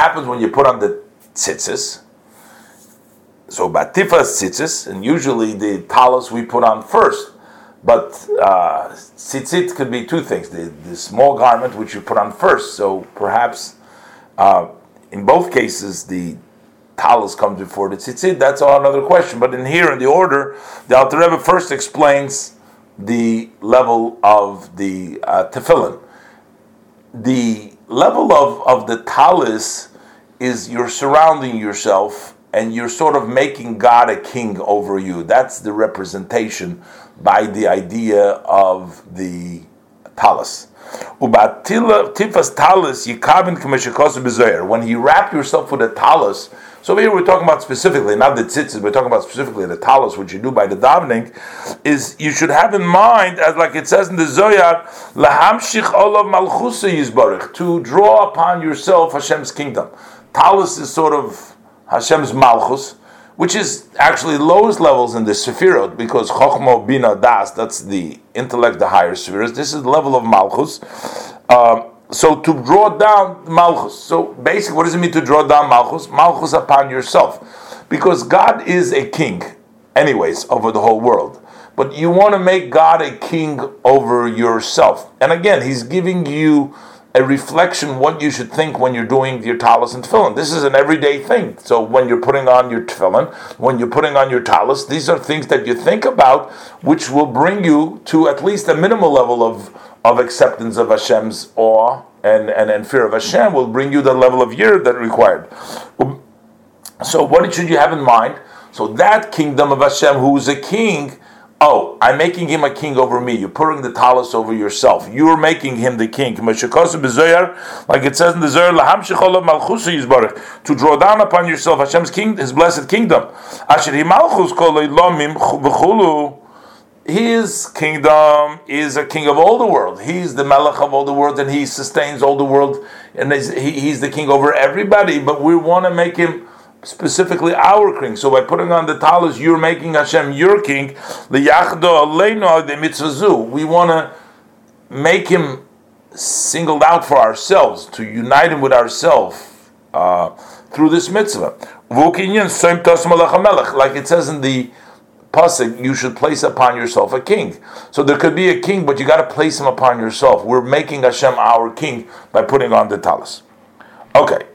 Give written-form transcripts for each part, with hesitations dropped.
happens when you put on the tzitzis. So batifas tzitzis, and usually the tallis we put on first. But tzitzit could be two things: the small garment which you put on first. So perhaps in both cases the tallis comes before the tzitzit. That's all another question. But in here, in the order, the Alter Rebbe first explains the level of the tefillin. The level of the tallis is you're surrounding yourself and you're sort of making God a king over you. That's the representation by the idea of the tallis. When you wrap yourself with a tallis, so here we're talking about specifically, not the tzitzit, we're talking about specifically the tallis, which you do by the davening, is you should have in mind, as like it says in the Zohar, to draw upon yourself Hashem's kingdom. Tallis is sort of Hashem's malchus, which is actually lowest levels in the sephirot, because chochmah, binah, da'at, that's the intellect, the higher spheres. This is the level of malchus. So to draw down malchus. So basically, what does it mean to draw down malchus? Malchus upon yourself. Because God is a king, anyways, over the whole world. But you want to make God a king over yourself. And again, he's giving you a reflection what you should think when you're doing your tallis and tefillin. This is an everyday thing. So when you're putting on your tefillin, when you're putting on your tallis, these are things that you think about, which will bring you to at least a minimal level of acceptance of Hashem's awe and fear of Hashem, will bring you the level of year that required. So what should you have in mind? So that kingdom of Hashem, who's a king, oh, I'm making him a king over me. You're putting the tallis over yourself. You're making him the king. Like it says in the Zohar, to draw down upon yourself Hashem's king, His blessed kingdom. His kingdom is a king of all the world. He's the melech of all the world, and He sustains all the world, and He's the king over everybody. But we want to make Him specifically our king. So by putting on the tallis, you're making Hashem your king. We want to make Him singled out for ourselves, to unite Him with ourselves through this mitzvah. Like it says in the pasuk, you should place upon yourself a king. So there could be a king, but you got to place him upon yourself. We're making Hashem our king by putting on the tallis. Okay.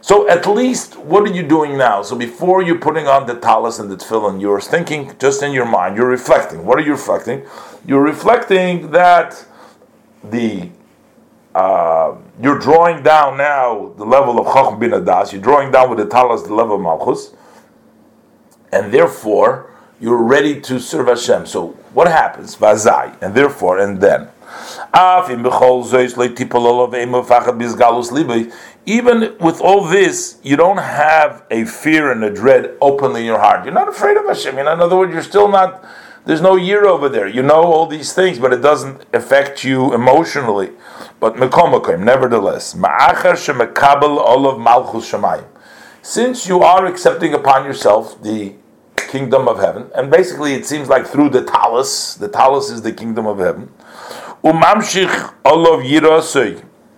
So at least, what are you doing now? So before you're putting on the tallis and the tefillin, you're thinking just in your mind, you're reflecting. What are you reflecting? You're reflecting that you're drawing down now the level of chochmah bin adas, you're drawing down with the tallis the level of malchus, and therefore, you're ready to serve Hashem. So what happens? Vazai, and therefore, and then. Even with all this, you don't have a fear and a dread openly in your heart. You're not afraid of Hashem. In other words, you're still not, there's no year over there. You know all these things, but it doesn't affect you emotionally. But nevertheless, since you are accepting upon yourself the kingdom of heaven, and basically it seems like through the tallis is the kingdom of heaven,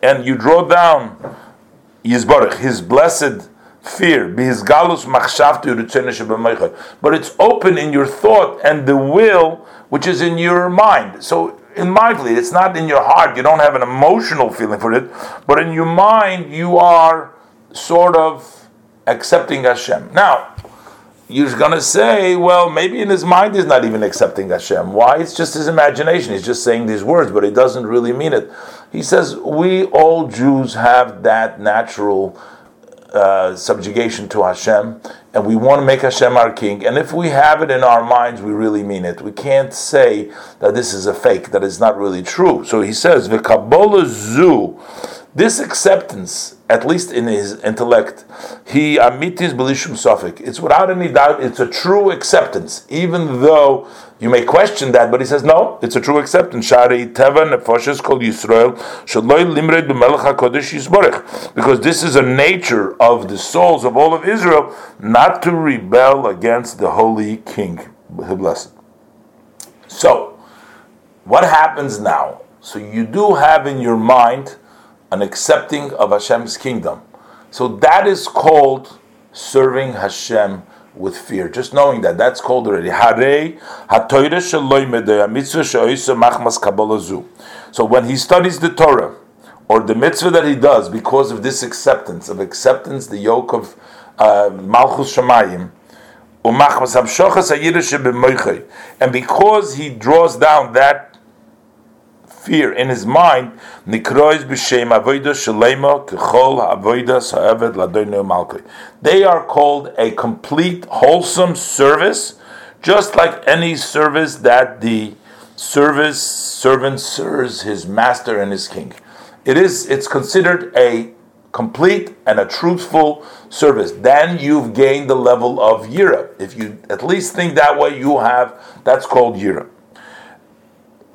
and you draw down His blessed fear, but it's open in your thought and the will which is in your mind. So in mindly, it's not in your heart, you don't have an emotional feeling for it, but in your mind you are sort of accepting Hashem. Now, you're going to say, well, maybe in his mind he's not even accepting Hashem. Why? It's just his imagination. He's just saying these words, but he doesn't really mean it. He says, we all Jews have that natural subjugation to Hashem, and we want to make Hashem our king. And if we have it in our minds, we really mean it. We can't say that this is a fake, that it's not really true. So he says, V'kabola zu, this acceptance, at least in his intellect, he amitis belishum sofik. It's without any doubt, it's a true acceptance. Even though you may question that, but he says, no, it's a true acceptance. Because this is a nature of the souls of all of Israel, not to rebel against the Holy King, the Blessed. So, what happens now? So you do have in your mind an accepting of Hashem's kingdom. So that is called serving Hashem with fear. Just knowing that, that's called already. So when he studies the Torah, or the mitzvah that he does, because of this acceptance, the yoke of malchus shamayim, and because he draws down that fear in his mind, they are called a complete, wholesome service, just like any service that the servant serves his master and his king. It's considered a complete and a truthful service. Then you've gained the level of yira. If you at least think that way, that's called yira.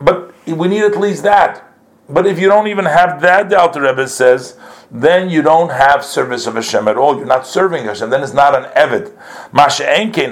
But we need at least that. But if you don't even have that, the Alter Rebbe says, then you don't have service of Hashem at all. You're not serving Hashem. Then it's not an Eved. Masha enkein.